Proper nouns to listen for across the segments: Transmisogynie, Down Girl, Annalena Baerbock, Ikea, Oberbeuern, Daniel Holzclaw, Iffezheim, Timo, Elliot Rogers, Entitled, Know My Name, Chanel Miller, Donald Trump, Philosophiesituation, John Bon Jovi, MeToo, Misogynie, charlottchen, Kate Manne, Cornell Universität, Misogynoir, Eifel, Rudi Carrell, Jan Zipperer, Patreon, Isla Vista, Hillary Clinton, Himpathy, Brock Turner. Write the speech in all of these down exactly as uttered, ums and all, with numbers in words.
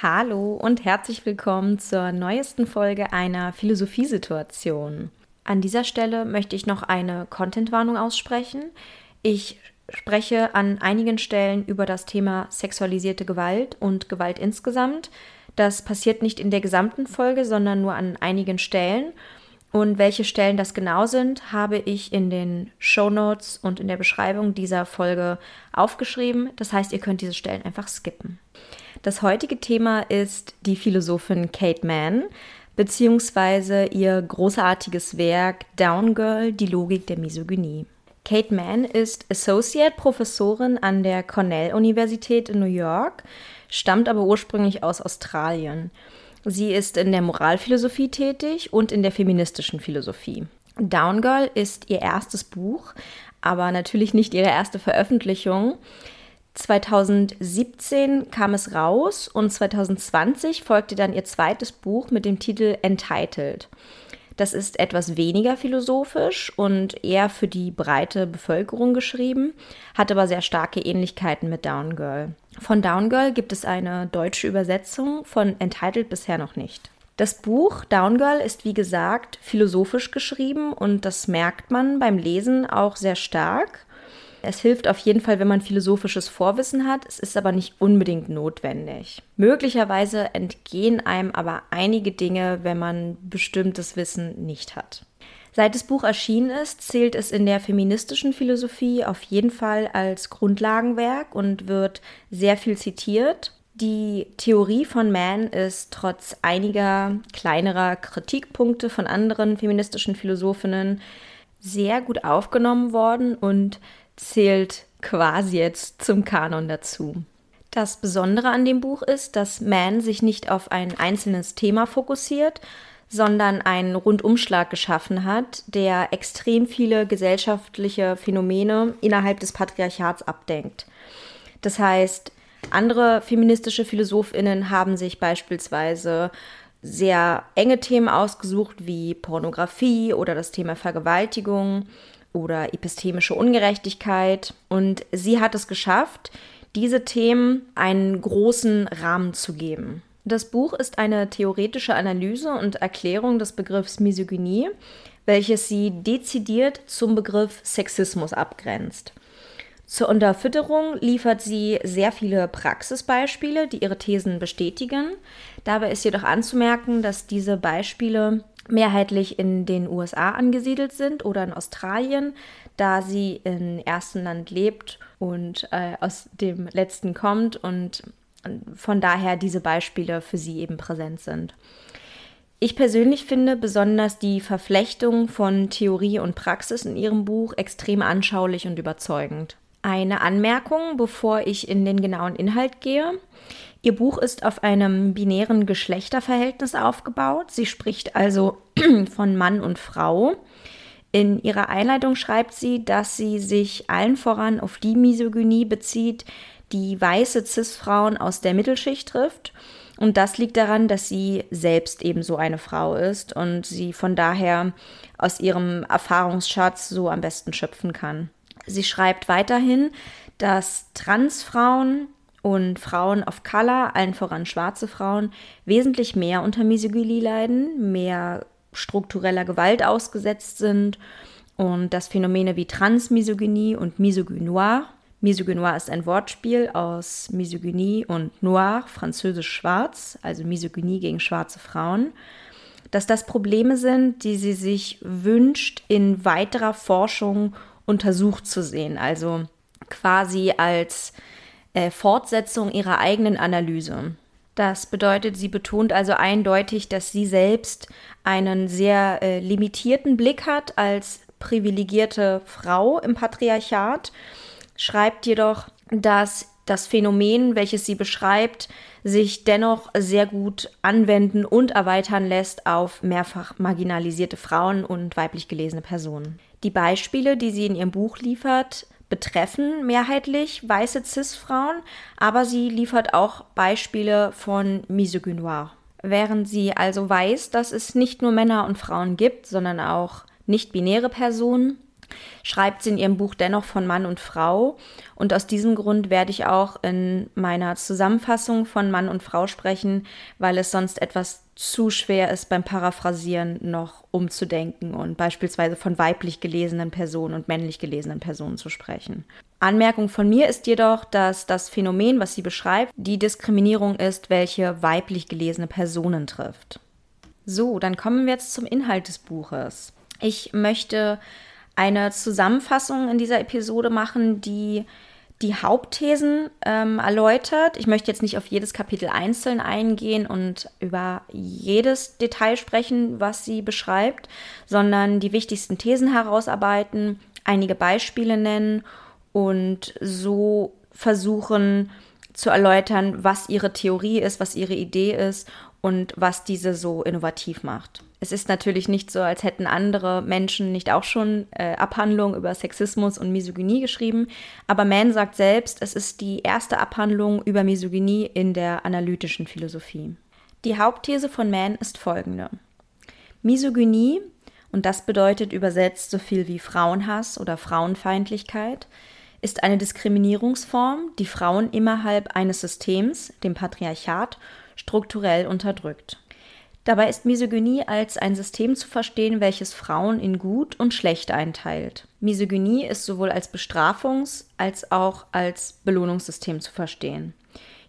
Hallo und herzlich willkommen zur neuesten Folge einer Philosophiesituation. An dieser Stelle möchte ich noch eine Content-Warnung aussprechen. Ich spreche an einigen Stellen über das Thema sexualisierte Gewalt und Gewalt insgesamt. Das passiert nicht in der gesamten Folge, sondern nur an einigen Stellen. Und welche Stellen das genau sind, habe ich in den Shownotes und in der Beschreibung dieser Folge aufgeschrieben. Das heißt, ihr könnt diese Stellen einfach skippen. Das heutige Thema ist die Philosophin Kate Manne, beziehungsweise ihr großartiges Werk Down Girl, die Logik der Misogynie. Kate Manne ist Associate Professorin an der Cornell Universität in New York, stammt aber ursprünglich aus Australien. Sie ist in der Moralphilosophie tätig und in der feministischen Philosophie. Down Girl ist ihr erstes Buch, aber natürlich nicht ihre erste Veröffentlichung. zwanzig siebzehn kam es raus und zwanzig zwanzig folgte dann ihr zweites Buch mit dem Titel Entitled. Das ist etwas weniger philosophisch und eher für die breite Bevölkerung geschrieben, hat aber sehr starke Ähnlichkeiten mit Down Girl. Von Down Girl gibt es eine deutsche Übersetzung, von Entitled bisher noch nicht. Das Buch Down Girl ist, wie gesagt, philosophisch geschrieben und das merkt man beim Lesen auch sehr stark. Es hilft auf jeden Fall, wenn man philosophisches Vorwissen hat, es ist aber nicht unbedingt notwendig. Möglicherweise entgehen einem aber einige Dinge, wenn man bestimmtes Wissen nicht hat. Seit das Buch erschienen ist, zählt es in der feministischen Philosophie auf jeden Fall als Grundlagenwerk und wird sehr viel zitiert. Die Theorie von Manne ist trotz einiger kleinerer Kritikpunkte von anderen feministischen Philosophinnen sehr gut aufgenommen worden und zählt quasi jetzt zum Kanon dazu. Das Besondere an dem Buch ist, dass Manne sich nicht auf ein einzelnes Thema fokussiert, sondern einen Rundumschlag geschaffen hat, der extrem viele gesellschaftliche Phänomene innerhalb des Patriarchats abdenkt. Das heißt, andere feministische PhilosophInnen haben sich beispielsweise sehr enge Themen ausgesucht, wie Pornografie oder das Thema Vergewaltigung oder epistemische Ungerechtigkeit. Und sie hat es geschafft, diese Themen einen großen Rahmen zu geben. Das Buch ist eine theoretische Analyse und Erklärung des Begriffs Misogynie, welches sie dezidiert zum Begriff Sexismus abgrenzt. Zur Unterfütterung liefert sie sehr viele Praxisbeispiele, die ihre Thesen bestätigen. Dabei ist jedoch anzumerken, dass diese Beispiele mehrheitlich in den U S A angesiedelt sind oder in Australien, da sie im ersten Land lebt und äh, aus dem letzten kommt und von daher diese Beispiele für sie eben präsent sind. Ich persönlich finde besonders die Verflechtung von Theorie und Praxis in ihrem Buch extrem anschaulich und überzeugend. Eine Anmerkung, bevor ich in den genauen Inhalt gehe. Ihr Buch ist auf einem binären Geschlechterverhältnis aufgebaut. Sie spricht also von Mann und Frau. In ihrer Einleitung schreibt sie, dass sie sich allen voran auf die Misogynie bezieht, die weiße Cis-Frauen aus der Mittelschicht trifft. Und das liegt daran, dass sie selbst eben so eine Frau ist und sie von daher aus ihrem Erfahrungsschatz so am besten schöpfen kann. Sie schreibt weiterhin, dass Transfrauen und Frauen of Color, allen voran schwarze Frauen, wesentlich mehr unter Misogynie leiden, mehr struktureller Gewalt ausgesetzt sind und dass Phänomene wie Transmisogynie und Misogynoir, Misogynoir ist ein Wortspiel aus Misogynie und Noir, französisch schwarz, also Misogynie gegen schwarze Frauen, dass das Probleme sind, die sie sich wünscht, in weiterer Forschung untersucht zu sehen, also quasi als äh, Fortsetzung ihrer eigenen Analyse. Das bedeutet, sie betont also eindeutig, dass sie selbst einen sehr äh, limitierten Blick hat als privilegierte Frau im Patriarchat, schreibt jedoch, dass das Phänomen, welches sie beschreibt, sich dennoch sehr gut anwenden und erweitern lässt auf mehrfach marginalisierte Frauen und weiblich gelesene Personen. Die Beispiele, die sie in ihrem Buch liefert, betreffen mehrheitlich weiße Cis-Frauen, aber sie liefert auch Beispiele von Misogynoir. Während sie also weiß, dass es nicht nur Männer und Frauen gibt, sondern auch nicht-binäre Personen, schreibt sie in ihrem Buch dennoch von Mann und Frau. Und aus diesem Grund werde ich auch in meiner Zusammenfassung von Mann und Frau sprechen, weil es sonst etwas zu schwer ist, beim Paraphrasieren noch umzudenken und beispielsweise von weiblich gelesenen Personen und männlich gelesenen Personen zu sprechen. Anmerkung von mir ist jedoch, dass das Phänomen, was sie beschreibt, die Diskriminierung ist, welche weiblich gelesene Personen trifft. So, dann kommen wir jetzt zum Inhalt des Buches. Ich möchte eine Zusammenfassung in dieser Episode machen, die die Hauptthesen ähm, erläutert. Ich möchte jetzt nicht auf jedes Kapitel einzeln eingehen und über jedes Detail sprechen, was sie beschreibt, sondern die wichtigsten Thesen herausarbeiten, einige Beispiele nennen und so versuchen zu erläutern, was ihre Theorie ist, was ihre Idee ist und was diese so innovativ macht. Es ist natürlich nicht so, als hätten andere Menschen nicht auch schon äh, Abhandlungen über Sexismus und Misogynie geschrieben, aber Manne sagt selbst, es ist die erste Abhandlung über Misogynie in der analytischen Philosophie. Die Hauptthese von Manne ist folgende. Misogynie, und das bedeutet übersetzt so viel wie Frauenhass oder Frauenfeindlichkeit, ist eine Diskriminierungsform, die Frauen innerhalb eines Systems, dem Patriarchat, strukturell unterdrückt. Dabei ist Misogynie als ein System zu verstehen, welches Frauen in gut und schlecht einteilt. Misogynie ist sowohl als Bestrafungs- als auch als Belohnungssystem zu verstehen.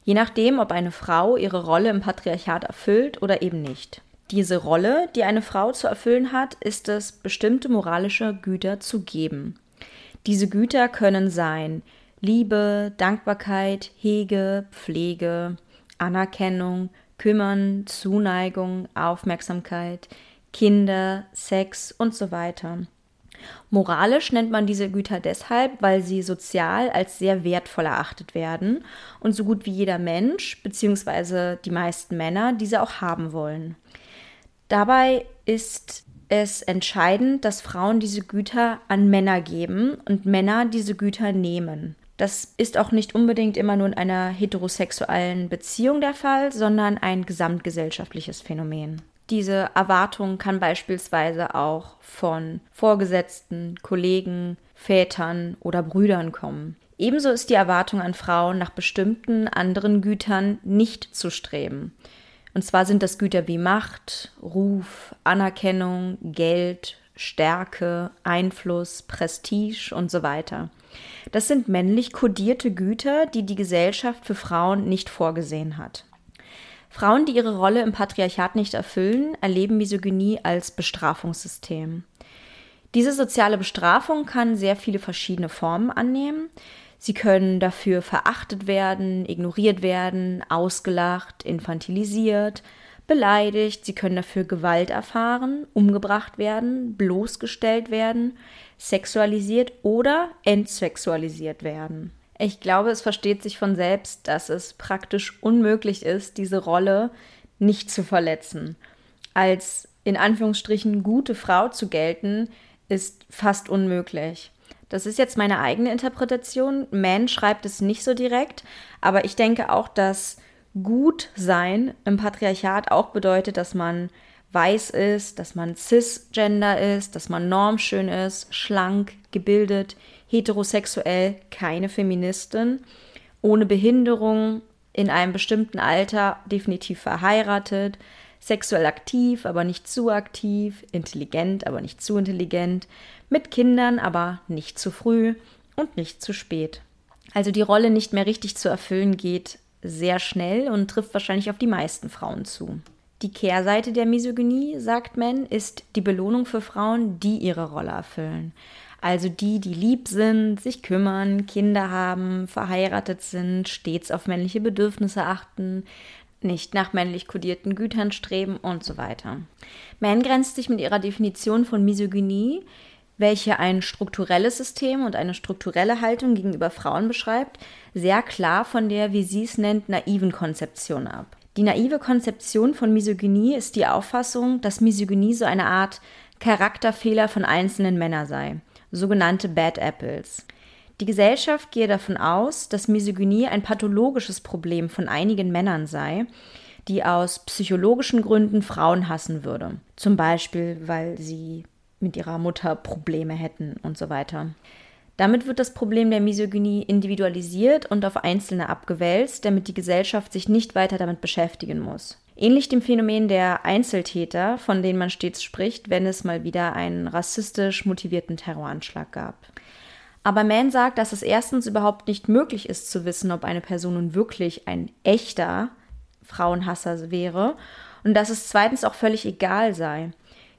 Je nachdem, ob eine Frau ihre Rolle im Patriarchat erfüllt oder eben nicht. Diese Rolle, die eine Frau zu erfüllen hat, ist es, bestimmte moralische Güter zu geben. Diese Güter können sein Liebe, Dankbarkeit, Hege, Pflege, Anerkennung, Kümmern, Zuneigung, Aufmerksamkeit, Kinder, Sex und so weiter. Moralisch nennt man diese Güter deshalb, weil sie sozial als sehr wertvoll erachtet werden und so gut wie jeder Mensch bzw. die meisten Männer diese auch haben wollen. Dabei ist es entscheidend, dass Frauen diese Güter an Männer geben und Männer diese Güter nehmen. Das ist auch nicht unbedingt immer nur in einer heterosexuellen Beziehung der Fall, sondern ein gesamtgesellschaftliches Phänomen. Diese Erwartung kann beispielsweise auch von Vorgesetzten, Kollegen, Vätern oder Brüdern kommen. Ebenso ist die Erwartung an Frauen, nach bestimmten anderen Gütern nicht zu streben. Und zwar sind das Güter wie Macht, Ruf, Anerkennung, Geld, Stärke, Einfluss, Prestige und so weiter. Das sind männlich kodierte Güter, die die Gesellschaft für Frauen nicht vorgesehen hat. Frauen, die ihre Rolle im Patriarchat nicht erfüllen, erleben Misogynie als Bestrafungssystem. Diese soziale Bestrafung kann sehr viele verschiedene Formen annehmen. Sie können dafür verachtet werden, ignoriert werden, ausgelacht, infantilisiert, beleidigt. Sie können dafür Gewalt erfahren, umgebracht werden, bloßgestellt werden, sexualisiert oder entsexualisiert werden. Ich glaube, es versteht sich von selbst, dass es praktisch unmöglich ist, diese Rolle nicht zu verletzen. Als in Anführungsstrichen gute Frau zu gelten, ist fast unmöglich. Das ist jetzt meine eigene Interpretation. Manne schreibt es nicht so direkt, aber ich denke auch, dass gut sein im Patriarchat auch bedeutet, dass man weiß ist, dass man cisgender ist, dass man normschön ist, schlank, gebildet, heterosexuell, keine Feministin, ohne Behinderung, in einem bestimmten Alter definitiv verheiratet, sexuell aktiv, aber nicht zu aktiv, intelligent, aber nicht zu intelligent, mit Kindern, aber nicht zu früh und nicht zu spät. Also die Rolle nicht mehr richtig zu erfüllen geht sehr schnell und trifft wahrscheinlich auf die meisten Frauen zu. Die Kehrseite der Misogynie, sagt Manne, ist die Belohnung für Frauen, die ihre Rolle erfüllen. Also die, die lieb sind, sich kümmern, Kinder haben, verheiratet sind, stets auf männliche Bedürfnisse achten, nicht nach männlich kodierten Gütern streben und so weiter. Manne grenzt sich mit ihrer Definition von Misogynie, welche ein strukturelles System und eine strukturelle Haltung gegenüber Frauen beschreibt, sehr klar von der, wie sie es nennt, naiven Konzeption ab. Die naive Konzeption von Misogynie ist die Auffassung, dass Misogynie so eine Art Charakterfehler von einzelnen Männern sei, sogenannte Bad Apples. Die Gesellschaft gehe davon aus, dass Misogynie ein pathologisches Problem von einigen Männern sei, die aus psychologischen Gründen Frauen hassen würde. Zum Beispiel, weil sie mit ihrer Mutter Probleme hätten und so weiter. Damit wird das Problem der Misogynie individualisiert und auf Einzelne abgewälzt, damit die Gesellschaft sich nicht weiter damit beschäftigen muss. Ähnlich dem Phänomen der Einzeltäter, von denen man stets spricht, wenn es mal wieder einen rassistisch motivierten Terroranschlag gab. Aber Manne sagt, dass es erstens überhaupt nicht möglich ist zu wissen, ob eine Person nun wirklich ein echter Frauenhasser wäre und dass es zweitens auch völlig egal sei.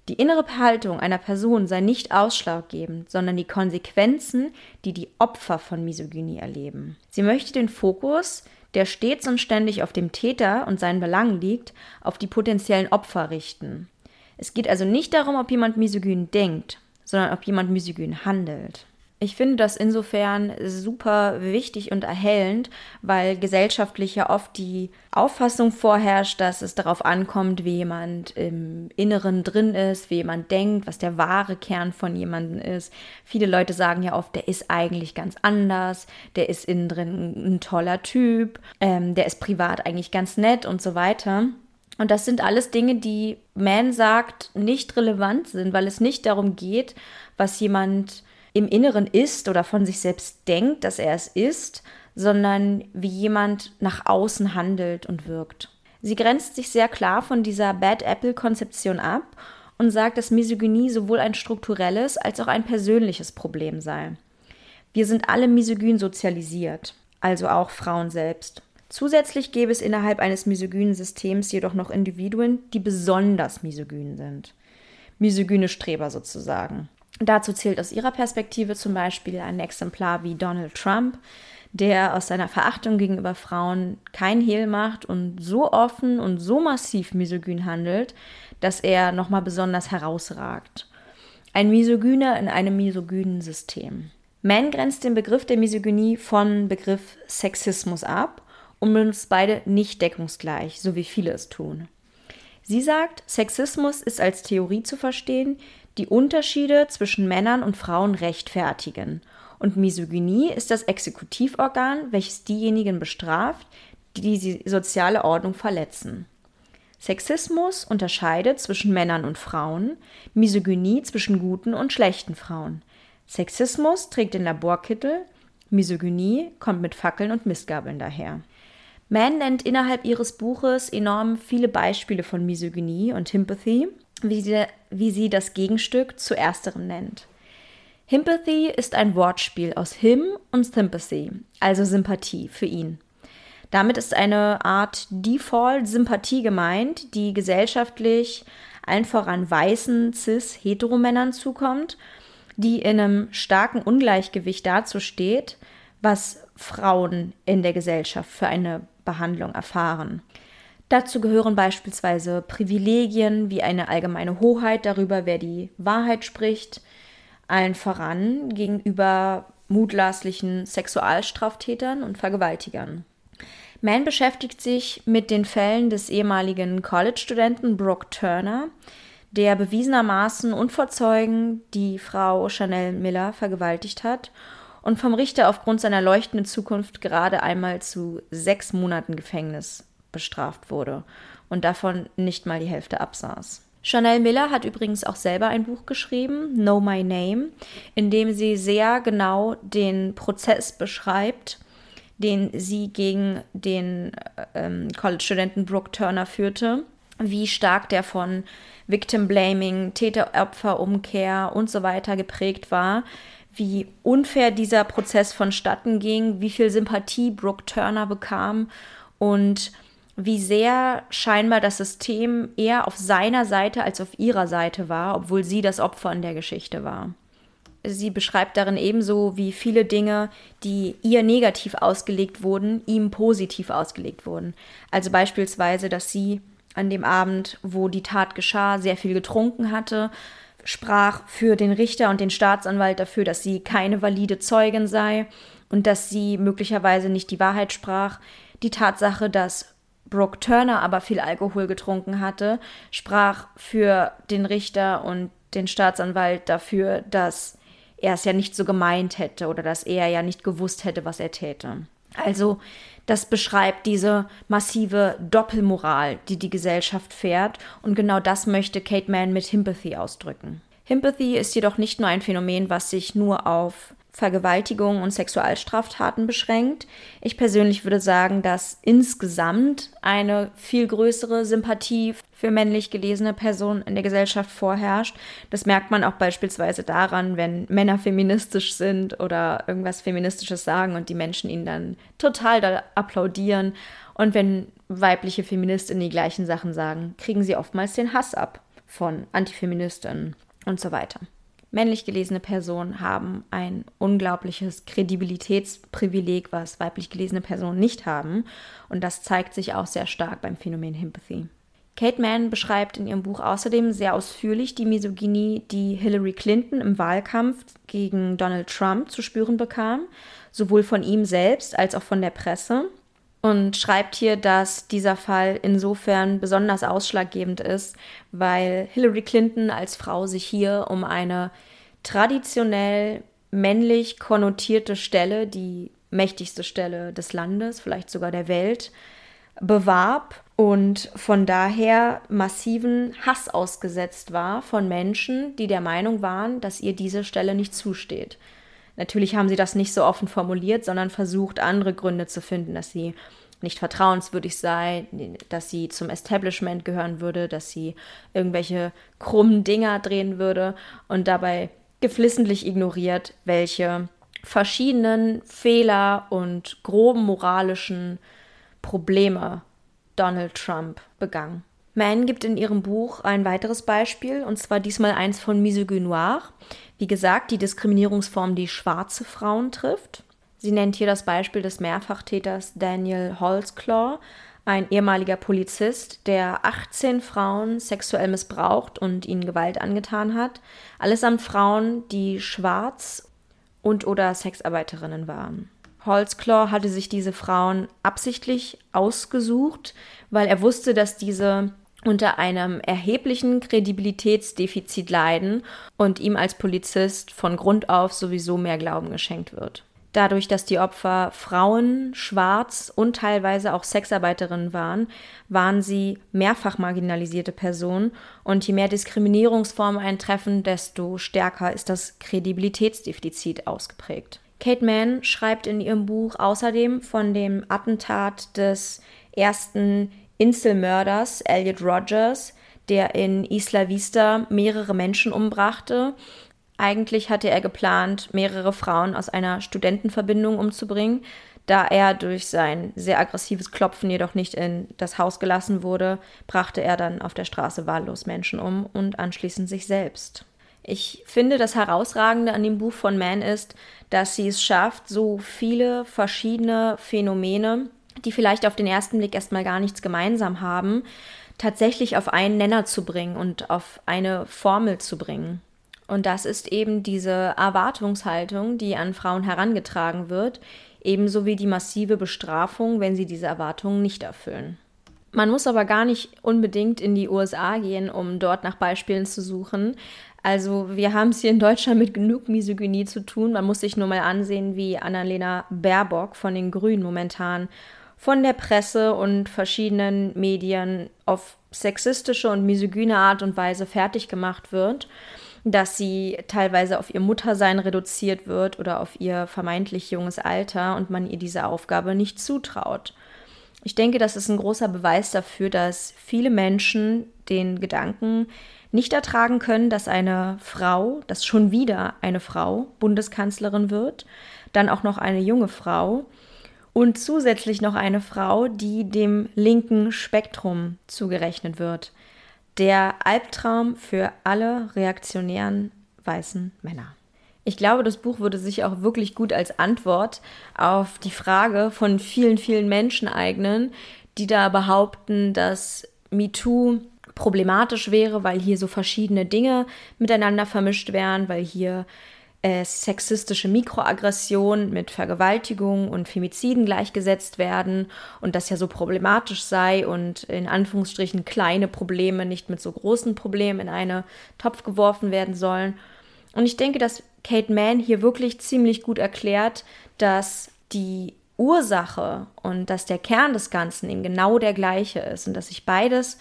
Die innere Haltung einer Person sei nicht ausschlaggebend, sondern die Konsequenzen, die die Opfer von Misogynie erleben. Sie möchte den Fokus, der stets und ständig auf dem Täter und seinen Belangen liegt, auf die potenziellen Opfer richten. Es geht also nicht darum, ob jemand misogyn denkt, sondern ob jemand misogyn handelt. Ich finde das insofern super wichtig und erhellend, weil gesellschaftlich ja oft die Auffassung vorherrscht, dass es darauf ankommt, wie jemand im Inneren drin ist, wie jemand denkt, was der wahre Kern von jemandem ist. Viele Leute sagen ja oft, der ist eigentlich ganz anders, der ist innen drin ein toller Typ, ähm, der ist privat eigentlich ganz nett und so weiter. Und das sind alles Dinge, die Manne sagt, nicht relevant sind, weil es nicht darum geht, was jemand im Inneren ist oder von sich selbst denkt, dass er es ist, sondern wie jemand nach außen handelt und wirkt. Sie grenzt sich sehr klar von dieser Bad-Apple-Konzeption ab und sagt, dass Misogynie sowohl ein strukturelles als auch ein persönliches Problem sei. Wir sind alle misogyn sozialisiert, also auch Frauen selbst. Zusätzlich gäbe es innerhalb eines misogynen Systems jedoch noch Individuen, die besonders misogyn sind. Misogyne Streber sozusagen. Dazu zählt aus ihrer Perspektive zum Beispiel ein Exemplar wie Donald Trump, der aus seiner Verachtung gegenüber Frauen kein Hehl macht und so offen und so massiv misogyn handelt, dass er nochmal besonders herausragt. Ein Misogyner in einem misogynen System. Manne grenzt den Begriff der Misogynie von Begriff Sexismus ab und benutzt beide nicht deckungsgleich, so wie viele es tun. Sie sagt, Sexismus ist als Theorie zu verstehen, die Unterschiede zwischen Männern und Frauen rechtfertigen. Und Misogynie ist das Exekutivorgan, welches diejenigen bestraft, die die soziale Ordnung verletzen. Sexismus unterscheidet zwischen Männern und Frauen, Misogynie zwischen guten und schlechten Frauen. Sexismus trägt den Laborkittel, Misogynie kommt mit Fackeln und Mistgabeln daher. Manne nennt innerhalb ihres Buches enorm viele Beispiele von Misogynie und Himpathy, wie sie, wie sie das Gegenstück zu ersterem nennt. Himpathy ist ein Wortspiel aus Him und Sympathy, also Sympathie für ihn. Damit ist eine Art Default-Sympathie gemeint, die gesellschaftlich allen voran weißen, cis, heteromännern zukommt, die in einem starken Ungleichgewicht dazu steht, was Frauen in der Gesellschaft für eine Behandlung erfahren. Dazu gehören beispielsweise Privilegien wie eine allgemeine Hoheit darüber, wer die Wahrheit spricht, allen voran gegenüber mutmaßlichen Sexualstraftätern und Vergewaltigern. Manne beschäftigt sich mit den Fällen des ehemaligen College-Studenten Brock Turner, der bewiesenermaßen und vor Zeugen die Frau Chanel Miller vergewaltigt hat und vom Richter aufgrund seiner leuchtenden Zukunft gerade einmal zu sechs Monaten Gefängnis bestraft wurde und davon nicht mal die Hälfte absaß. Chanel Miller hat übrigens auch selber ein Buch geschrieben, Know My Name, in dem sie sehr genau den Prozess beschreibt, den sie gegen den ähm, College-Studenten Brock Turner führte, wie stark der von Victim-Blaming, Täter-Opfer-Umkehr und so weiter geprägt war, wie unfair dieser Prozess vonstatten ging, wie viel Sympathie Brock Turner bekam und wie sehr scheinbar das System eher auf seiner Seite als auf ihrer Seite war, obwohl sie das Opfer in der Geschichte war. Sie beschreibt darin ebenso, wie viele Dinge, die ihr negativ ausgelegt wurden, ihm positiv ausgelegt wurden. Also beispielsweise, dass sie an dem Abend, wo die Tat geschah, sehr viel getrunken hatte, sprach für den Richter und den Staatsanwalt dafür, dass sie keine valide Zeugin sei und dass sie möglicherweise nicht die Wahrheit sprach. Die Tatsache, dass Brock Turner aber viel Alkohol getrunken hatte, sprach für den Richter und den Staatsanwalt dafür, dass er es ja nicht so gemeint hätte oder dass er ja nicht gewusst hätte, was er täte. Also das beschreibt diese massive Doppelmoral, die die Gesellschaft fährt, und genau das möchte Kate Manne mit Himpathy ausdrücken. Himpathy ist jedoch nicht nur ein Phänomen, was sich nur auf Vergewaltigung und Sexualstraftaten beschränkt. Ich persönlich würde sagen, dass insgesamt eine viel größere Sympathie für männlich gelesene Personen in der Gesellschaft vorherrscht. Das merkt man auch beispielsweise daran, wenn Männer feministisch sind oder irgendwas Feministisches sagen und die Menschen ihnen dann total da applaudieren. Und wenn weibliche Feministinnen die gleichen Sachen sagen, kriegen sie oftmals den Hass ab von Antifeministinnen und so weiter. Männlich gelesene Personen haben ein unglaubliches Kredibilitätsprivileg, was weiblich gelesene Personen nicht haben. Und das zeigt sich auch sehr stark beim Phänomen Himpathy. Kate Manne beschreibt in ihrem Buch außerdem sehr ausführlich die Misogynie, die Hillary Clinton im Wahlkampf gegen Donald Trump zu spüren bekam, sowohl von ihm selbst als auch von der Presse. Und schreibt hier, dass dieser Fall insofern besonders ausschlaggebend ist, weil Hillary Clinton als Frau sich hier um eine traditionell männlich konnotierte Stelle, die mächtigste Stelle des Landes, vielleicht sogar der Welt, bewarb und von daher massiven Hass ausgesetzt war von Menschen, die der Meinung waren, dass ihr diese Stelle nicht zusteht. Natürlich haben sie das nicht so offen formuliert, sondern versucht, andere Gründe zu finden, dass sie nicht vertrauenswürdig sei, dass sie zum Establishment gehören würde, dass sie irgendwelche krummen Dinger drehen würde und dabei geflissentlich ignoriert, welche verschiedenen Fehler und groben moralischen Probleme Donald Trump begangen. Manne gibt in ihrem Buch ein weiteres Beispiel, und zwar diesmal eins von Misogynie Noire. Wie gesagt, die Diskriminierungsform, die schwarze Frauen trifft. Sie nennt hier das Beispiel des Mehrfachtäters Daniel Holzclaw, ein ehemaliger Polizist, der achtzehn Frauen sexuell missbraucht und ihnen Gewalt angetan hat. Allesamt Frauen, die schwarz und oder Sexarbeiterinnen waren. Holzclaw hatte sich diese Frauen absichtlich ausgesucht, weil er wusste, dass diese unter einem erheblichen Kredibilitätsdefizit leiden und ihm als Polizist von Grund auf sowieso mehr Glauben geschenkt wird. Dadurch, dass die Opfer Frauen, schwarz und teilweise auch Sexarbeiterinnen waren, waren sie mehrfach marginalisierte Personen und je mehr Diskriminierungsformen eintreffen, desto stärker ist das Kredibilitätsdefizit ausgeprägt. Kate Manne schreibt in ihrem Buch außerdem von dem Attentat des ersten Inselmörders Elliot Rogers, der in Isla Vista mehrere Menschen umbrachte. Eigentlich hatte er geplant, mehrere Frauen aus einer Studentenverbindung umzubringen. Da er durch sein sehr aggressives Klopfen jedoch nicht in das Haus gelassen wurde, brachte er dann auf der Straße wahllos Menschen um und anschließend sich selbst. Ich finde, das Herausragende an dem Buch von Manne ist, dass sie es schafft, so viele verschiedene Phänomene, die vielleicht auf den ersten Blick erstmal gar nichts gemeinsam haben, tatsächlich auf einen Nenner zu bringen und auf eine Formel zu bringen. Und das ist eben diese Erwartungshaltung, die an Frauen herangetragen wird, ebenso wie die massive Bestrafung, wenn sie diese Erwartungen nicht erfüllen. Man muss aber gar nicht unbedingt in die U S A gehen, um dort nach Beispielen zu suchen. Also wir haben es hier in Deutschland mit genug Misogynie zu tun. Man muss sich nur mal ansehen, wie Annalena Baerbock von den Grünen momentan von der Presse und verschiedenen Medien auf sexistische und misogyne Art und Weise fertig gemacht wird, dass sie teilweise auf ihr Muttersein reduziert wird oder auf ihr vermeintlich junges Alter und man ihr diese Aufgabe nicht zutraut. Ich denke, das ist ein großer Beweis dafür, dass viele Menschen den Gedanken nicht ertragen können, dass eine Frau, dass schon wieder eine Frau Bundeskanzlerin wird, dann auch noch eine junge Frau und zusätzlich noch eine Frau, die dem linken Spektrum zugerechnet wird. Der Albtraum für alle reaktionären weißen Männer. Ich glaube, das Buch würde sich auch wirklich gut als Antwort auf die Frage von vielen, vielen Menschen eignen, die da behaupten, dass MeToo problematisch wäre, weil hier so verschiedene Dinge miteinander vermischt wären, weil hier äh, sexistische Mikroaggressionen mit Vergewaltigung und Femiziden gleichgesetzt werden und das ja so problematisch sei und in Anführungsstrichen kleine Probleme nicht mit so großen Problemen in einen Topf geworfen werden sollen. Und ich denke, dass Kate Manne hier wirklich ziemlich gut erklärt, dass die Ursache und dass der Kern des Ganzen eben genau der gleiche ist und dass sich beides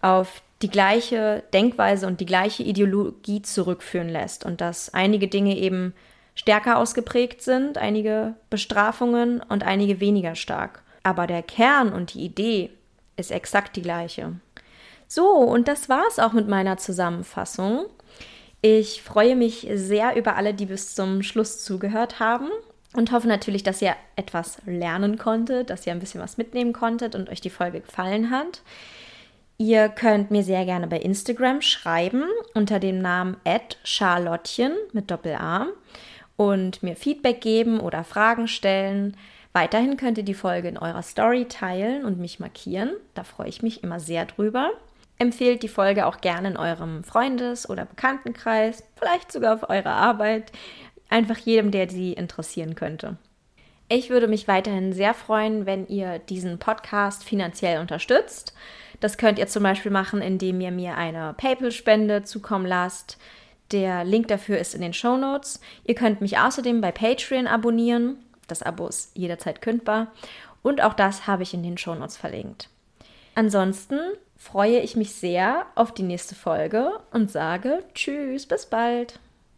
auf die gleiche Denkweise und die gleiche Ideologie zurückführen lässt und dass einige Dinge eben stärker ausgeprägt sind, einige Bestrafungen und einige weniger stark. Aber der Kern und die Idee ist exakt die gleiche. So, und das war's auch mit meiner Zusammenfassung. Ich freue mich sehr über alle, die bis zum Schluss zugehört haben und hoffe natürlich, dass ihr etwas lernen konntet, dass ihr ein bisschen was mitnehmen konntet und euch die Folge gefallen hat. Ihr könnt mir sehr gerne bei Instagram schreiben unter dem Namen at charlottchen mit Doppel-A und mir Feedback geben oder Fragen stellen. Weiterhin könnt ihr die Folge in eurer Story teilen und mich markieren. Da freue ich mich immer sehr drüber. Empfehlt die Folge auch gerne in eurem Freundes- oder Bekanntenkreis, vielleicht sogar auf eurer Arbeit. Einfach jedem, der sie interessieren könnte. Ich würde mich weiterhin sehr freuen, wenn ihr diesen Podcast finanziell unterstützt. Das könnt ihr zum Beispiel machen, indem ihr mir eine PayPal-Spende zukommen lasst. Der Link dafür ist in den Shownotes. Ihr könnt mich außerdem bei Patreon abonnieren. Das Abo ist jederzeit kündbar. Und auch das habe ich in den Shownotes verlinkt. Ansonsten freue ich mich sehr auf die nächste Folge und sage Tschüss, bis bald.